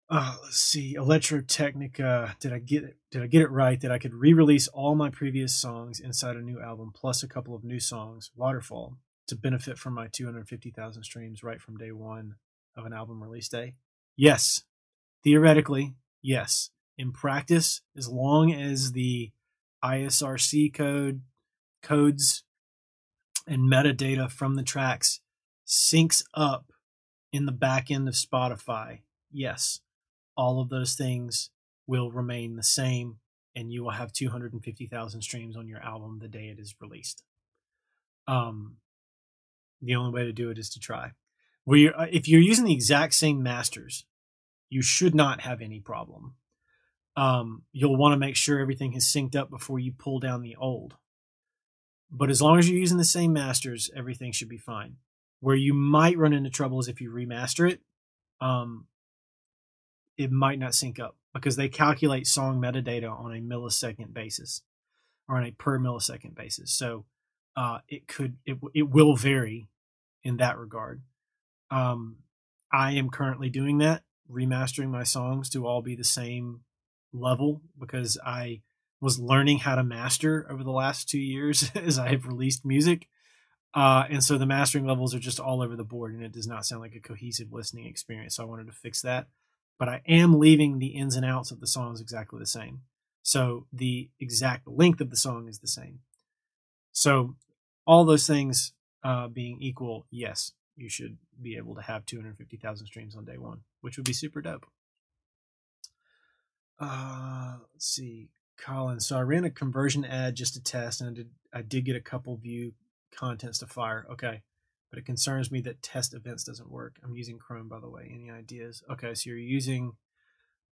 Uh, let's see, Electrotechnica. Did I get it? Did I get it right that I could re-release all my previous songs inside a new album plus a couple of new songs, Waterfall, to benefit from my two hundred fifty thousand streams right from day one of an album release day? Yes. Theoretically, yes. In practice, as long as the I S R C code, codes and metadata from the tracks syncs up in the back end of Spotify, yes, all of those things will remain the same, and you will have two hundred fifty thousand streams on your album the day it is released. Um, the only way to do it is to try. Where you're, if you're using the exact same masters, you should not have any problem. Um, you'll want to make sure everything is synced up before you pull down the old. But as long as you're using the same masters, everything should be fine. Where you might run into trouble is if you remaster it, um, it might not sync up because they calculate song metadata on a millisecond basis or on a per millisecond basis. So uh, it could, it, it will vary in that regard. Um, I am currently doing that, remastering my songs to all be the same level because I was learning how to master over the last two years as I have released music. Uh, and so the mastering levels are just all over the board, and it does not sound like a cohesive listening experience. So I wanted to fix that. But I am leaving the ins and outs of the songs exactly the same. So the exact length of the song is the same. So all those things uh, being equal, yes, you should be able to have two hundred fifty thousand streams on day one, which would be super dope. Uh, let's see, Colin. So I ran a conversion ad just to test, and I did, I did get a couple view contents to fire. Okay. But it concerns me that test events doesn't work. I'm using Chrome, by the way. Any ideas? Okay, so you're using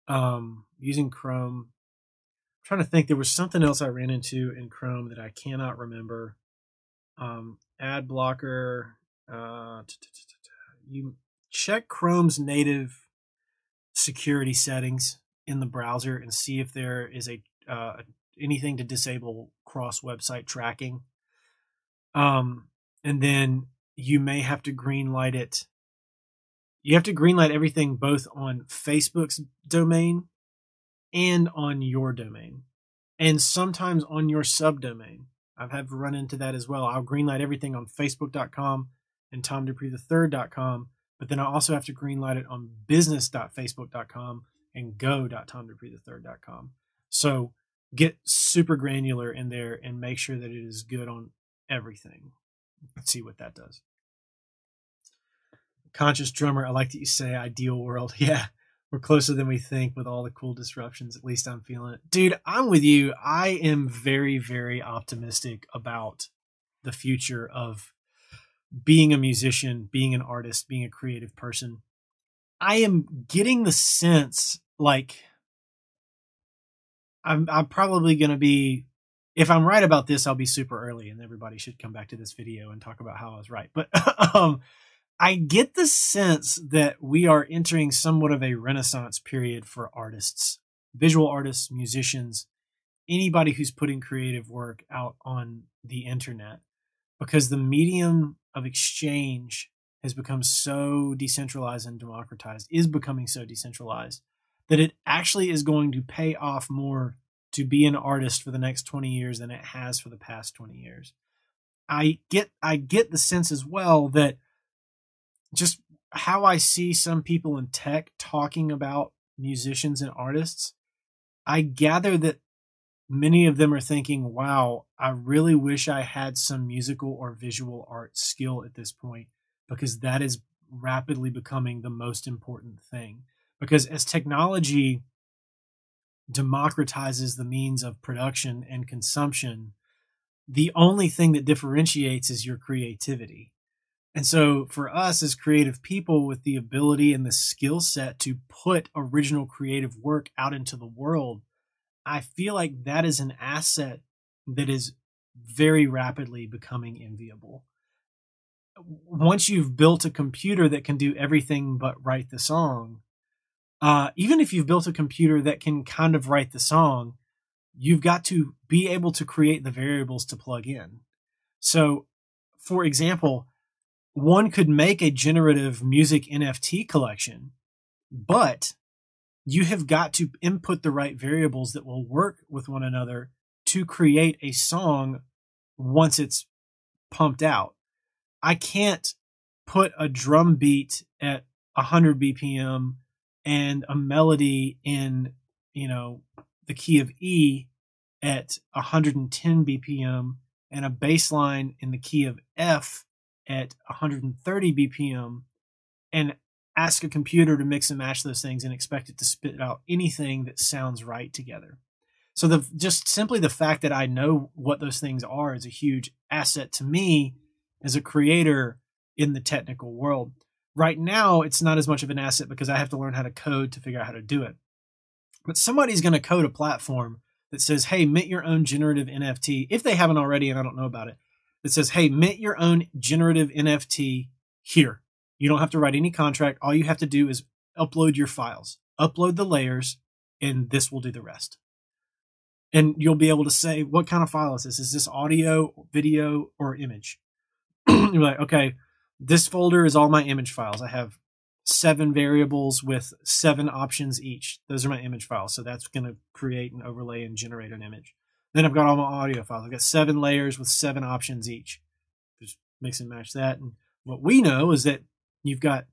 um, using Chrome. I'm trying to think. There was something else I ran into in Chrome that I cannot remember. Um, ad blocker. Uh, you check Chrome's native security settings in the browser and see if there is a uh, anything to disable cross-website tracking. Um, and then you may have to green light it. You have to green light everything both on Facebook's domain and on your domain. And sometimes on your subdomain. I've had to run into that as well. I'll green light everything on Facebook dot com and Tom Dupree the third dot com, but then I also have to green light it on business dot facebook dot com and go dot Tom Dupree the third dot com. So get super granular in there and make sure that it is good on everything. Let's see what that does. Conscious Drummer, I like that you say ideal world. Yeah, we're closer than we think with all the cool disruptions. At least I'm feeling it. Dude, I'm with you. I am very, very optimistic about the future of being a musician, being an artist, being a creative person. I am getting the sense, like, I'm, I'm probably going to be, if I'm right about this, I'll be super early and everybody should come back to this video and talk about how I was right. But um, I get the sense that we are entering somewhat of a renaissance period for artists, visual artists, musicians, anybody who's putting creative work out on the internet, because the medium of exchange has become so decentralized and democratized, is becoming so decentralized that it actually is going to pay off more to be an artist for the next twenty years than it has for the past twenty years. I get I get the sense as well that just how I see some people in tech talking about musicians and artists, I gather that many of them are thinking, wow, I really wish I had some musical or visual art skill at this point, because that is rapidly becoming the most important thing. Because as technology democratizes the means of production and consumption, the only thing that differentiates is your creativity. And so for us as creative people with the ability and the skill set to put original creative work out into the world, I feel like that is an asset that is very rapidly becoming enviable. Once you've built a computer that can do everything but write the song, Uh, even if you've built a computer that can kind of write the song, you've got to be able to create the variables to plug in. So, for example, one could make a generative music N F T collection, but you have got to input the right variables that will work with one another to create a song once it's pumped out. I can't put a drum beat at one hundred B P M and a melody in, you know, the key of E at one hundred ten B P M and a bass line in the key of F at one hundred thirty B P M and ask a computer to mix and match those things and expect it to spit out anything that sounds right together. So the just simply the fact that I know what those things are is a huge asset to me as a creator in the technical world. Right now, it's not as much of an asset because I have to learn how to code to figure out how to do it. But somebody's going to code a platform that says, hey, mint your own generative N F T, if they haven't already and I don't know about it, that says, hey, mint your own generative N F T here. You don't have to write any contract. All you have to do is upload your files, upload the layers, and this will do the rest. And you'll be able to say, what kind of file is this? Is this audio, video, or image? You're like, okay, this folder is all my image files. I have seven variables with seven options each. Those are my image files. So that's going to create an overlay and generate an image. Then I've got all my audio files. I've got seven layers with seven options each. Just mix and match that. And what we know is that you've got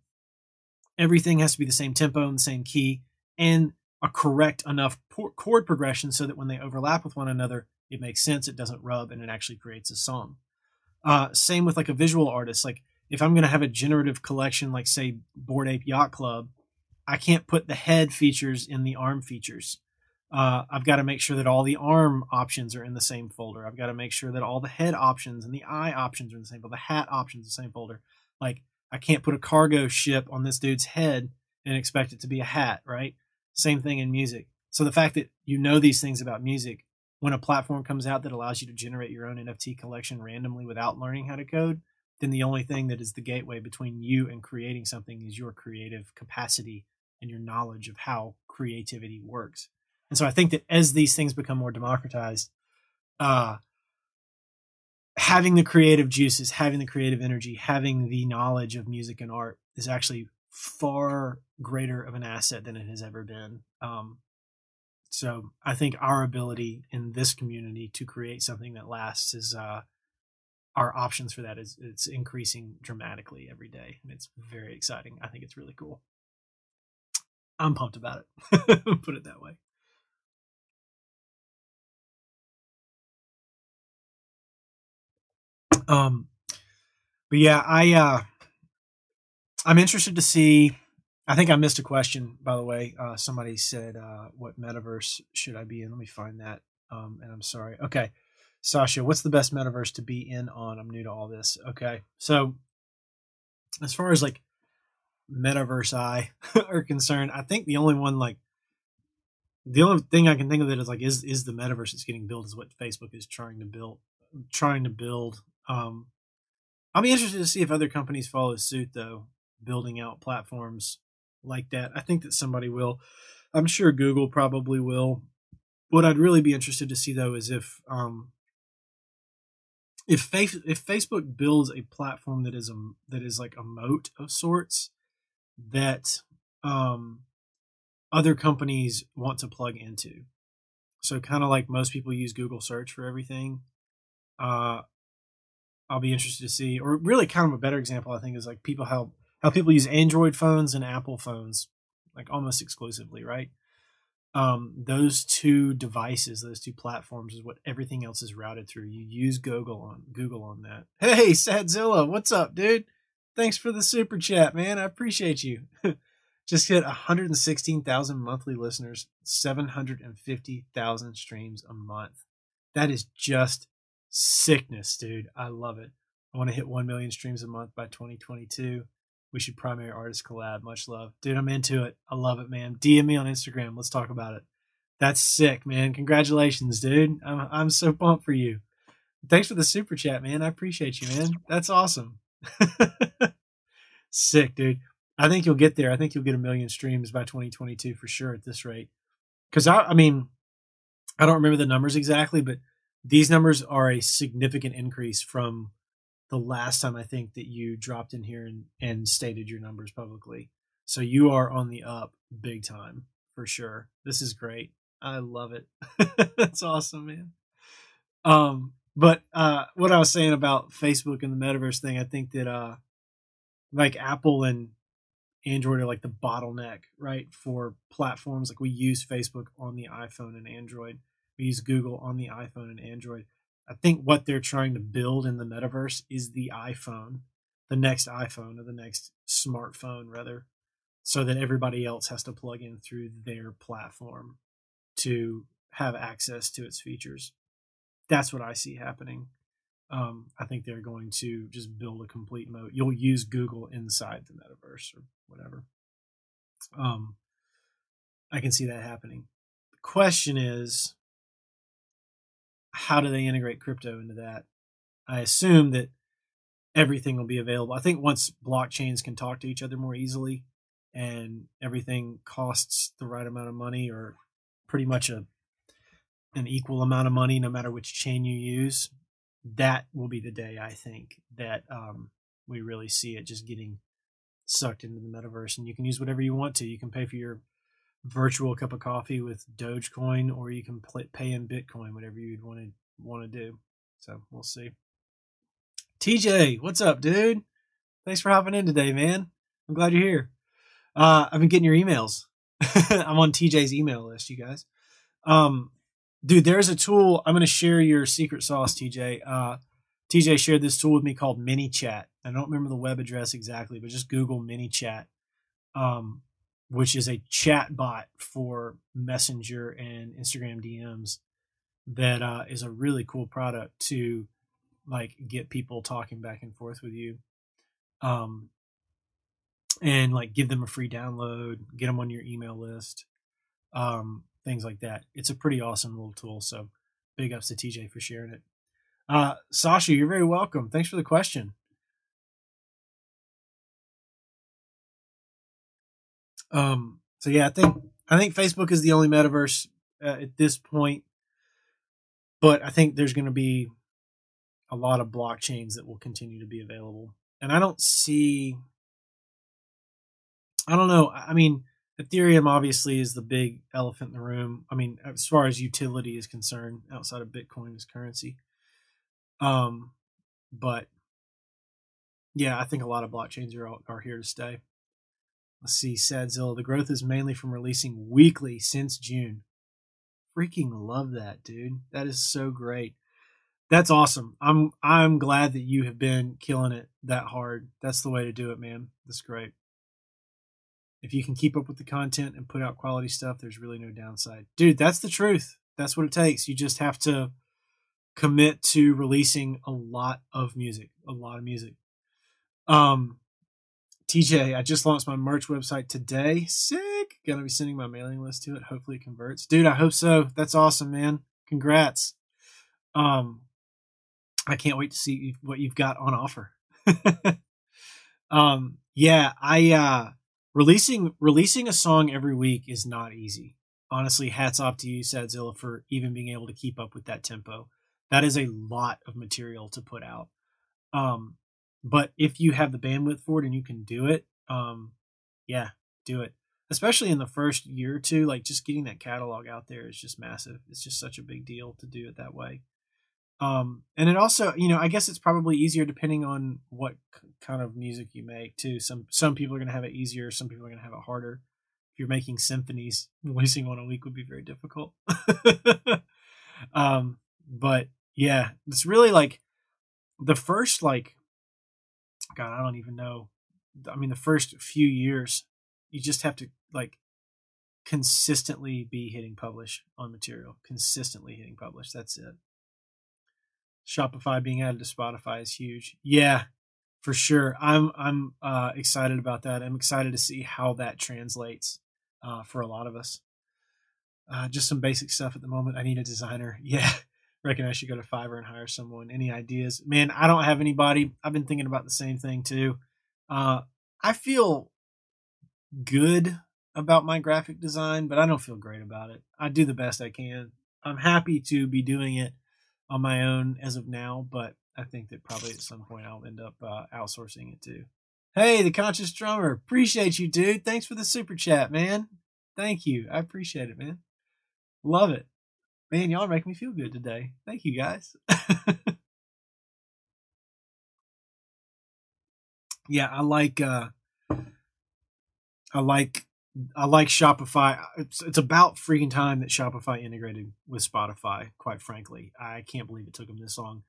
everything has to be the same tempo and the same key and a correct enough chord progression so that when they overlap with one another, it makes sense, it doesn't rub, and it actually creates a song. Uh, same with like a visual artist. Like if I'm going to have a generative collection, like say Bored Ape Yacht Club, I can't put the head features in the arm features. Uh, I've got to make sure that all the arm options are in the same folder. I've got to make sure that all the head options and the eye options are in the same folder, the hat options are in the same folder. Like I can't put a cargo ship on this dude's head and expect it to be a hat, right? Same thing in music. So the fact that you know these things about music, when a platform comes out that allows you to generate your own N F T collection randomly without learning how to code, then the only thing that is the gateway between you and creating something is your creative capacity and your knowledge of how creativity works. And so I think that as these things become more democratized, uh, having the creative juices, having the creative energy, having the knowledge of music and art is actually far greater of an asset than it has ever been. Um, so I think our ability in this community to create something that lasts is, uh, our options for that is it's increasing dramatically every day. And it's very exciting. I think it's really cool. I'm pumped about it. Put it that way. Um, but yeah, I, uh, I'm interested to see, I think I missed a question, by the way. Uh, somebody said, uh, what metaverse should I be in? Let me find that. Um, and I'm sorry. Okay. Sasha, what's the best metaverse to be in on? I'm new to all this. Okay. So as far as like metaverse I are concerned, I think the only one, like the only thing I can think of that is like, is, is the metaverse that's getting built is what Facebook is trying to build, trying to build. Um, I'll be interested to see if other companies follow suit, though, building out platforms like that. I think that somebody will. I'm sure Google probably will. What I'd really be interested to see, though, is if um, if face, if Facebook builds a platform that is a that is like a moat of sorts that um, other companies want to plug into. So kind of like most people use Google search for everything. Uh, I'll be interested to see, or really kind of a better example, I think, is like people, how, how people use Android phones and Apple phones, like almost exclusively, right? Um, those two devices, those two platforms is what everything else is routed through. You use Google on Google on that. Hey, Sadzilla, what's up, dude? Thanks for the super chat, man. I appreciate you. Just hit one hundred sixteen thousand monthly listeners, seven hundred fifty thousand streams a month. That is just sickness, dude. I love it. I want to hit one million streams a month by twenty twenty-two. We should primary artist collab. Much love. Dude, I'm into it. I love it, man. D M me on Instagram. Let's talk about it. That's sick, man. Congratulations, dude. I'm, I'm so pumped for you. Thanks for the super chat, man. I appreciate you, man. That's awesome. Sick, dude. I think you'll get there. I think you'll get a million streams by twenty twenty-two for sure at this rate. Because, I, I mean, I don't remember the numbers exactly, but these numbers are a significant increase from the last time I think that you dropped in here and, and stated your numbers publicly. So you are on the up big time for sure. This is great. I love it. That's awesome, man. Um, but uh, what I was saying about Facebook and the metaverse thing, I think that uh, like Apple and Android are like the bottleneck, right? For platforms. Like we use Facebook on the iPhone and Android. We use Google on the iPhone and Android. I think what they're trying to build in the metaverse is the iPhone. the next iPhone or the next smartphone, rather, so that everybody else has to plug in through their platform to have access to its features. That's what I see happening. Um, I think they're going to just build a complete moat. You'll use Google inside the metaverse or whatever. Um, I can see that happening. The question is, how do they integrate crypto into that? I assume that everything will be available. I think once blockchains can talk to each other more easily and everything costs the right amount of money, or pretty much a an equal amount of money, no matter which chain you use, that will be the day, I think, that um, we really see it just getting sucked into the metaverse. And you can use whatever you want to. You can pay for your virtual cup of coffee with Dogecoin, or you can pay in Bitcoin, whatever you'd want to want to do. So we'll see. T J, what's up, dude? Thanks for hopping in today, man. I'm glad you're here. Uh, I've been getting your emails. I'm on T J's email list, you guys. Um, dude, there's a tool. I'm going to share your secret sauce, T J. Uh, T J shared this tool with me called Mini Chat. I don't remember the web address exactly, but just Google Mini Chat, um, which is a chat bot for Messenger and Instagram D Ms. That uh, is a really cool product to like get people talking back and forth with you, um, and like give them a free download, get them on your email list, um, things like that. It's a pretty awesome little tool. So big ups to T J for sharing it. Uh, Sasha, you're very welcome. Thanks for the question. Um, so yeah, I think, I think Facebook is the only metaverse uh, at this point. But I think there's going to be a lot of blockchains that will continue to be available. And I don't see, I don't know. I mean, Ethereum obviously is the big elephant in the room. I mean, as far as utility is concerned, outside of Bitcoin as currency. Um, but yeah, I think a lot of blockchains are, are here to stay. Let's see, Sadzilla. The growth is mainly from releasing weekly since June. Freaking love that, dude. That is so great. That's awesome. I'm I'm glad that you have been killing it that hard. That's the way to do it, man. That's great. If you can keep up with the content and put out quality stuff, there's really no downside. Dude, that's the truth. That's what it takes. You just have to commit to releasing a lot of music. A lot of music. Um, T J, I just launched my merch website today. Sick. Gonna be sending my mailing list to it. Hopefully it converts. Dude, I hope so. That's awesome, man. Congrats. Um, I can't wait to see what you've got on offer. um, yeah, I uh, releasing releasing a song every week is not easy. Honestly, hats off to you, Sadzilla, for even being able to keep up with that tempo. That is a lot of material to put out. Um, But if you have the bandwidth for it and you can do it, um, yeah, do it. Especially in the first year or two, like just getting that catalog out there is just massive. It's just such a big deal to do it that way. Um, and it also, you know, I guess it's probably easier depending on what c- kind of music you make too. Some some people are going to have it easier. Some people are going to have it harder. If you're making symphonies, releasing one a week would be very difficult. um, but yeah, it's really like the first like, God, I don't even know. I mean, the first few years, you just have to like consistently be hitting publish on material, consistently hitting publish. That's it. Shopify being added to Spotify is huge. Yeah, for sure. I'm, I'm uh, excited about that. I'm excited to see how that translates uh, for a lot of us. Uh, just some basic stuff at the moment. I need a designer. Yeah. Reckon I should go to Fiverr and hire someone. Any ideas? Man, I don't have anybody. I've been thinking about the same thing too. Uh, I feel good about my graphic design, but I don't feel great about it. I do the best I can. I'm happy to be doing it on my own as of now, but I think that probably at some point I'll end up uh, outsourcing it too. Hey, the Conscious Drummer. Appreciate you, dude. Thanks for the super chat, man. Thank you. I appreciate it, man. Love it. Man, y'all are making me feel good today. Thank you, guys. yeah, I like, uh, I like, I like Shopify. It's, it's about freaking time that Shopify integrated with Spotify. Quite frankly, I can't believe it took them this long.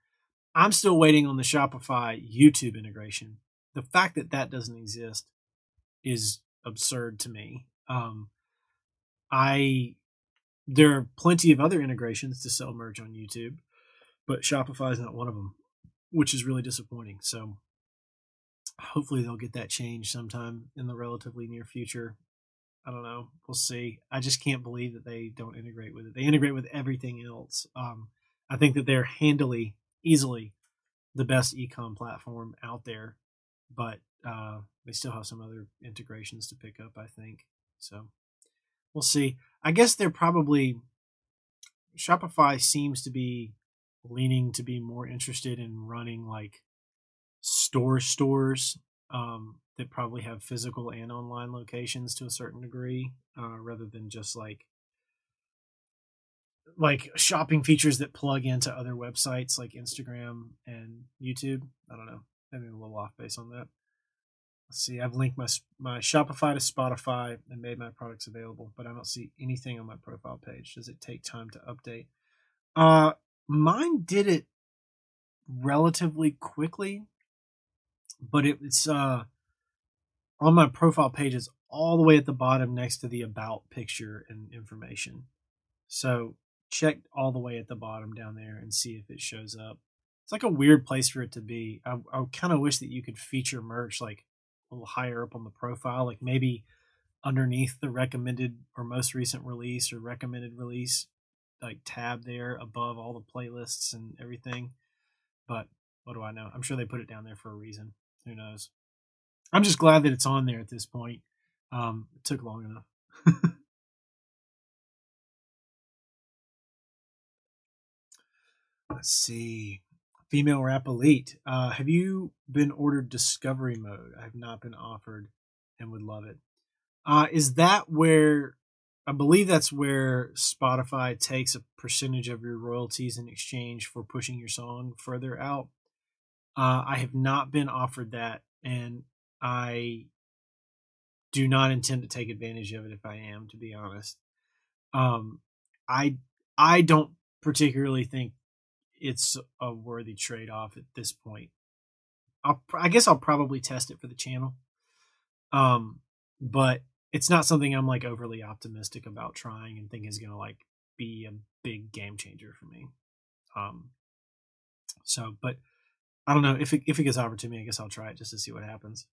I'm still waiting on the Shopify YouTube integration. the fact that that doesn't exist is absurd to me. Um, I there are plenty of other integrations to sell merch on YouTube, but Shopify is not one of them, which is really disappointing. So hopefully they'll get that changed sometime in the relatively near future. I don't know. We'll see. I just can't believe that they don't integrate with it. They integrate with everything else. Um, I think that they're handily, easily the best e-com platform out there, but uh, they still have some other integrations to pick up, I think. So we'll see. I guess they're probably, Shopify seems to be leaning to be more interested in running like store stores um, that probably have physical and online locations to a certain degree, uh, rather than just like, like shopping features that plug into other websites like Instagram and YouTube. I don't know. I'm a little off base on that. Let's see. I've linked my, my Shopify to Spotify and made my products available, but I don't see anything on my profile page. Does it take time to update? Uh, mine did it relatively quickly, but it, it's, uh, on my profile page is all the way at the bottom next to the about picture and information. So check all the way at the bottom down there and see if it shows up. It's like a weird place for it to be. I, I kind of wish that you could feature merch like a little higher up on the profile, like maybe underneath the recommended or most recent release or recommended release, like tab there above all the playlists and everything. But what do I know? I'm sure they put it down there for a reason. Who knows? I'm just glad that it's on there at this point. Um, it took long enough. Let's see. Female Rap Elite. Uh, have you been ordered Discovery Mode? I have not been offered and would love it. Uh, is that where, I believe that's where Spotify takes a percentage of your royalties in exchange for pushing your song further out? Uh, I have not been offered that, and I do not intend to take advantage of it if I am, to be honest. Um, I I don't particularly think it's a worthy trade-off at this point. I'll, I guess I'll probably test it for the channel. Um, but it's not something I'm like overly optimistic about trying and think is going to like be a big game changer for me. Um, so, but I don't know if it, if it gets offered to me, I guess I'll try it just to see what happens.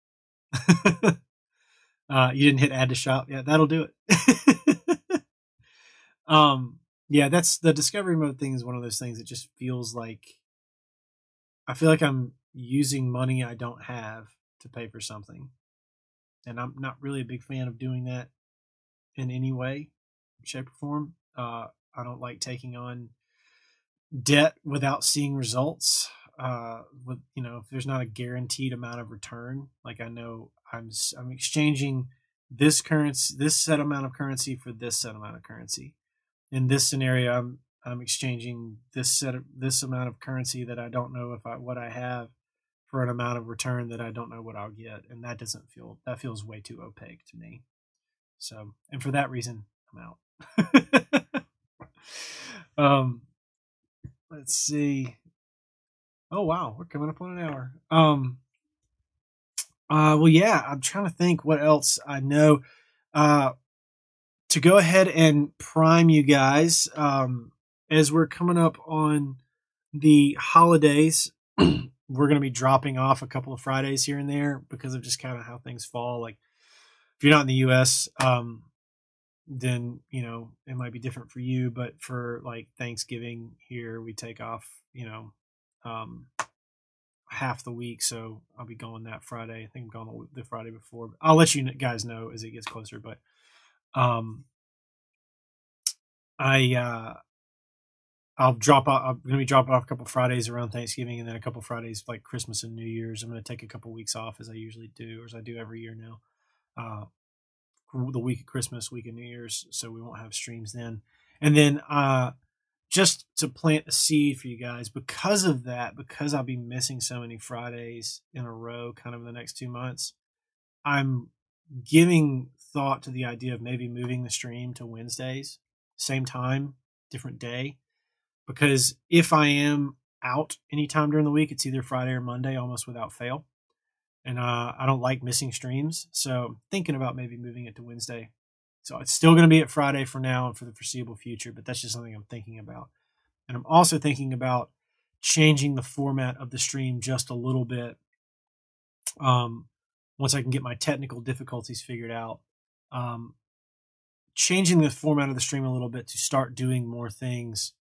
uh, you didn't hit add to shop. Yeah, that'll do it. um, Yeah, that's the Discovery Mode thing is one of those things that just feels like I feel like I'm using money I don't have to pay for something. And I'm not really a big fan of doing that in any way, shape, or form. Uh, I don't like taking on debt without seeing results. Uh, with, you know, if there's not a guaranteed amount of return, like I know I'm I'm exchanging this currency, this set amount of currency for this set amount of currency. In this scenario, I'm I'm exchanging this set of, this amount of currency that I don't know if I what I have for an amount of return that I don't know what I'll get, and that doesn't feel that feels way too opaque to me. So, and for that reason, I'm out. um, let's see. Oh wow, we're coming up on an hour. Um, uh, well, yeah, I'm trying to think what else I know. Uh. To go ahead and prime you guys, um, as we're coming up on the holidays, we're going to be dropping off a couple of Fridays here and there because of just kind of how things fall. Like if you're not in the U S, um, then, you know, it might be different for you, but for like Thanksgiving here, we take off, you know, um, half the week. So I'll be going that Friday. I think I'm going the Friday before. I'll let you guys know as it gets closer, but Um, I, uh, I'll drop off, I'm going to be dropping off a couple Fridays around Thanksgiving and then a couple Fridays like Christmas and New Year's. I'm going to take a couple weeks off as I usually do, or as I do every year now, uh, the week of Christmas, week of New Year's. So we won't have streams then. And then, uh, just to plant a seed for you guys because of that, because I'll be missing so many Fridays in a row, kind of in the next two months, I'm giving thought to the idea of maybe moving the stream to Wednesdays, same time, different day, because if I am out anytime during the week, it's either Friday or Monday, almost without fail. and uh, I don't like missing streams. So I'm thinking about maybe moving it to Wednesday. So it's still going to be at Friday for now and for the foreseeable future, but that's just something I'm thinking about. And I'm also thinking about changing the format of the stream just a little bit. Um, once I can get my technical difficulties figured out, um, changing the format of the stream a little bit to start doing more things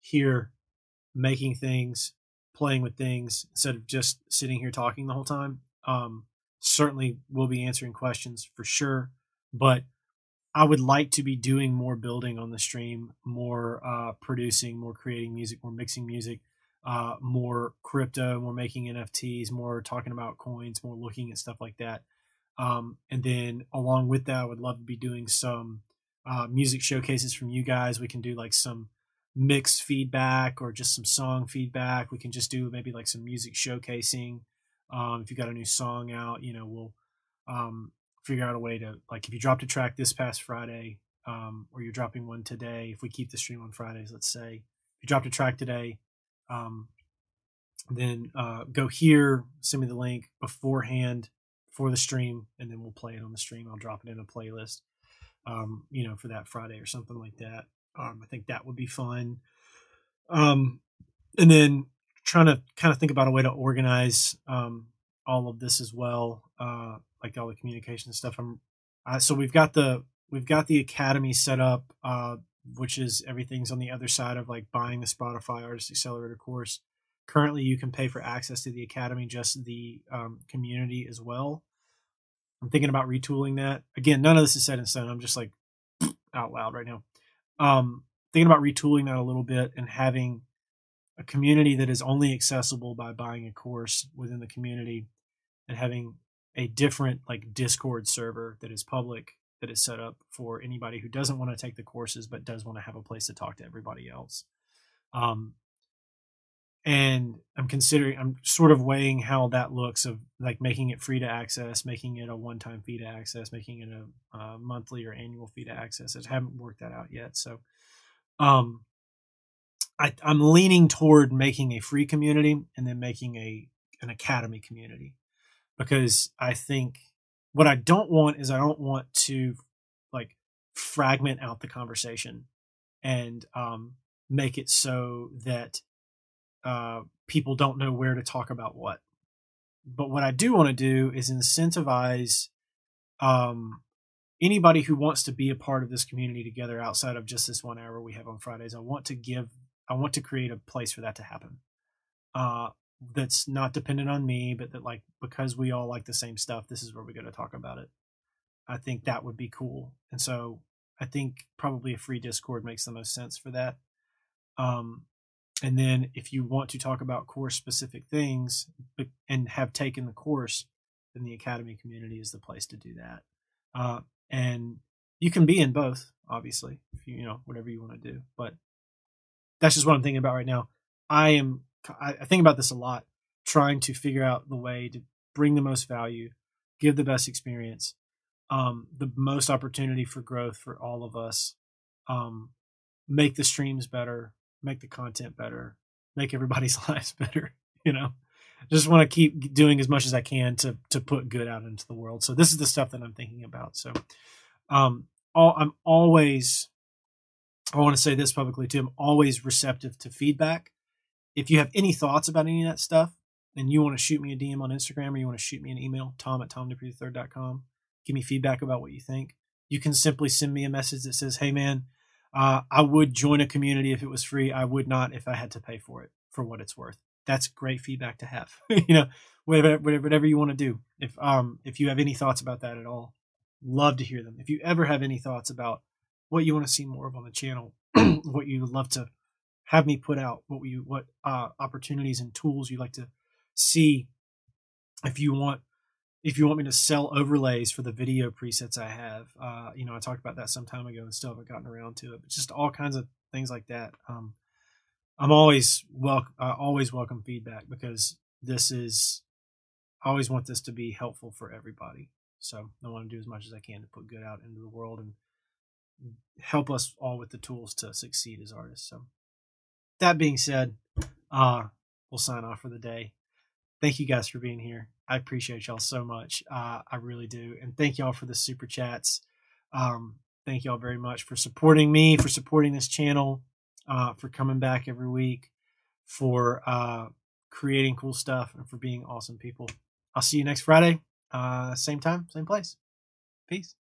here, making things, playing with things, instead of just sitting here talking the whole time. Um, certainly we'll be answering questions for sure, but I would like to be doing more building on the stream, more uh, producing, more creating music, more mixing music, uh, more crypto, more making N F Ts, more talking about coins, more looking at stuff like that. Um, and then along with that, I would love to be doing some uh, music showcases from you guys. We can do like some mix feedback or just some song feedback. We can just do maybe like some music showcasing. Um, if you got a new song out, you know, we'll um, figure out a way to, like, if you dropped a track this past Friday, um, or you're dropping one today, if we keep the stream on Fridays, let's say, if you dropped a track today, um, then uh, go here, send me the link beforehand for the stream, and then we'll play it on the stream. I'll drop it in a playlist, um, you know, for that Friday or something like that. Um, I think that would be fun. Um, and then trying to kind of think about a way to organize um, all of this as well, uh, like all the communication stuff. I'm, uh, so we've got the we've got the academy set up, uh, which is everything's on the other side of like buying the Spotify Artist Accelerator course. Currently, you can pay for access to the academy, just the um, community as well. I'm thinking about retooling that. Again, none of this is set in stone. I'm just like out loud right now. Um, thinking about retooling that a little bit and having a community that is only accessible by buying a course within the community, and having a different like Discord server that is public, that is set up for anybody who doesn't want to take the courses, but does want to have a place to talk to everybody else. Um, and I'm considering, I'm sort of weighing how that looks of like making it free to access, making it a one-time fee to access, making it a uh, monthly or annual fee to access. I haven't worked that out yet. So um, I, I'm leaning toward making a free community and then making a, an academy community, because I think what I don't want is I don't want to like fragment out the conversation and um, make it so that Uh, people don't know where to talk about what. But what I do want to do is incentivize um, anybody who wants to be a part of this community together outside of just this one hour we have on Fridays. I want to give, I want to create a place for that to happen. Uh, that's not dependent on me, but that like, because we all like the same stuff, this is where we go to talk about it. I think that would be cool. And so I think probably a free Discord makes the most sense for that. Um, And then if you want to talk about course specific things and have taken the course, then the academy community is the place to do that. Uh, and you can be in both, obviously, if you, you know, whatever you want to do, but that's just what I'm thinking about right now. I am, I think about this a lot, trying to figure out the way to bring the most value, give the best experience, um, the most opportunity for growth for all of us, um, make the streams better, make the content better, make everybody's lives better. You know, just want to keep doing as much as I can to, to put good out into the world. So this is the stuff that I'm thinking about. So, um, all, I'm always, I want to say this publicly too, I'm always receptive to feedback. If you have any thoughts about any of that stuff and you want to shoot me a D M on Instagram, or you want to shoot me an email, tom at tom dupree the third dot com, give me feedback about what you think. You can simply send me a message that says, "Hey man, Uh, I would join a community if it was free. I would not if I had to pay for it, for what it's worth." That's great feedback to have. You know, whatever, whatever, whatever you want to do. If um if you have any thoughts about that at all, love to hear them. If you ever have any thoughts about what you want to see more of on the channel, what you would love to have me put out, what you what uh, opportunities and tools you'd like to see, if you want. If you want me to sell overlays for the video presets I have, uh, you know, I talked about that some time ago and still haven't gotten around to it, but just all kinds of things like that. Um, I'm always welcome, I always welcome feedback, because this is, I always want this to be helpful for everybody. So I want to do as much as I can to put good out into the world and help us all with the tools to succeed as artists. So that being said, uh, we'll sign off for the day. thank you guys for being here. I appreciate y'all so much. Uh, I really do. And thank y'all for the super chats. Um, thank y'all very much for supporting me, for supporting this channel, uh, for coming back every week, for uh, creating cool stuff, and for being awesome people. I'll see you next Friday. Uh, same time, same place. Peace.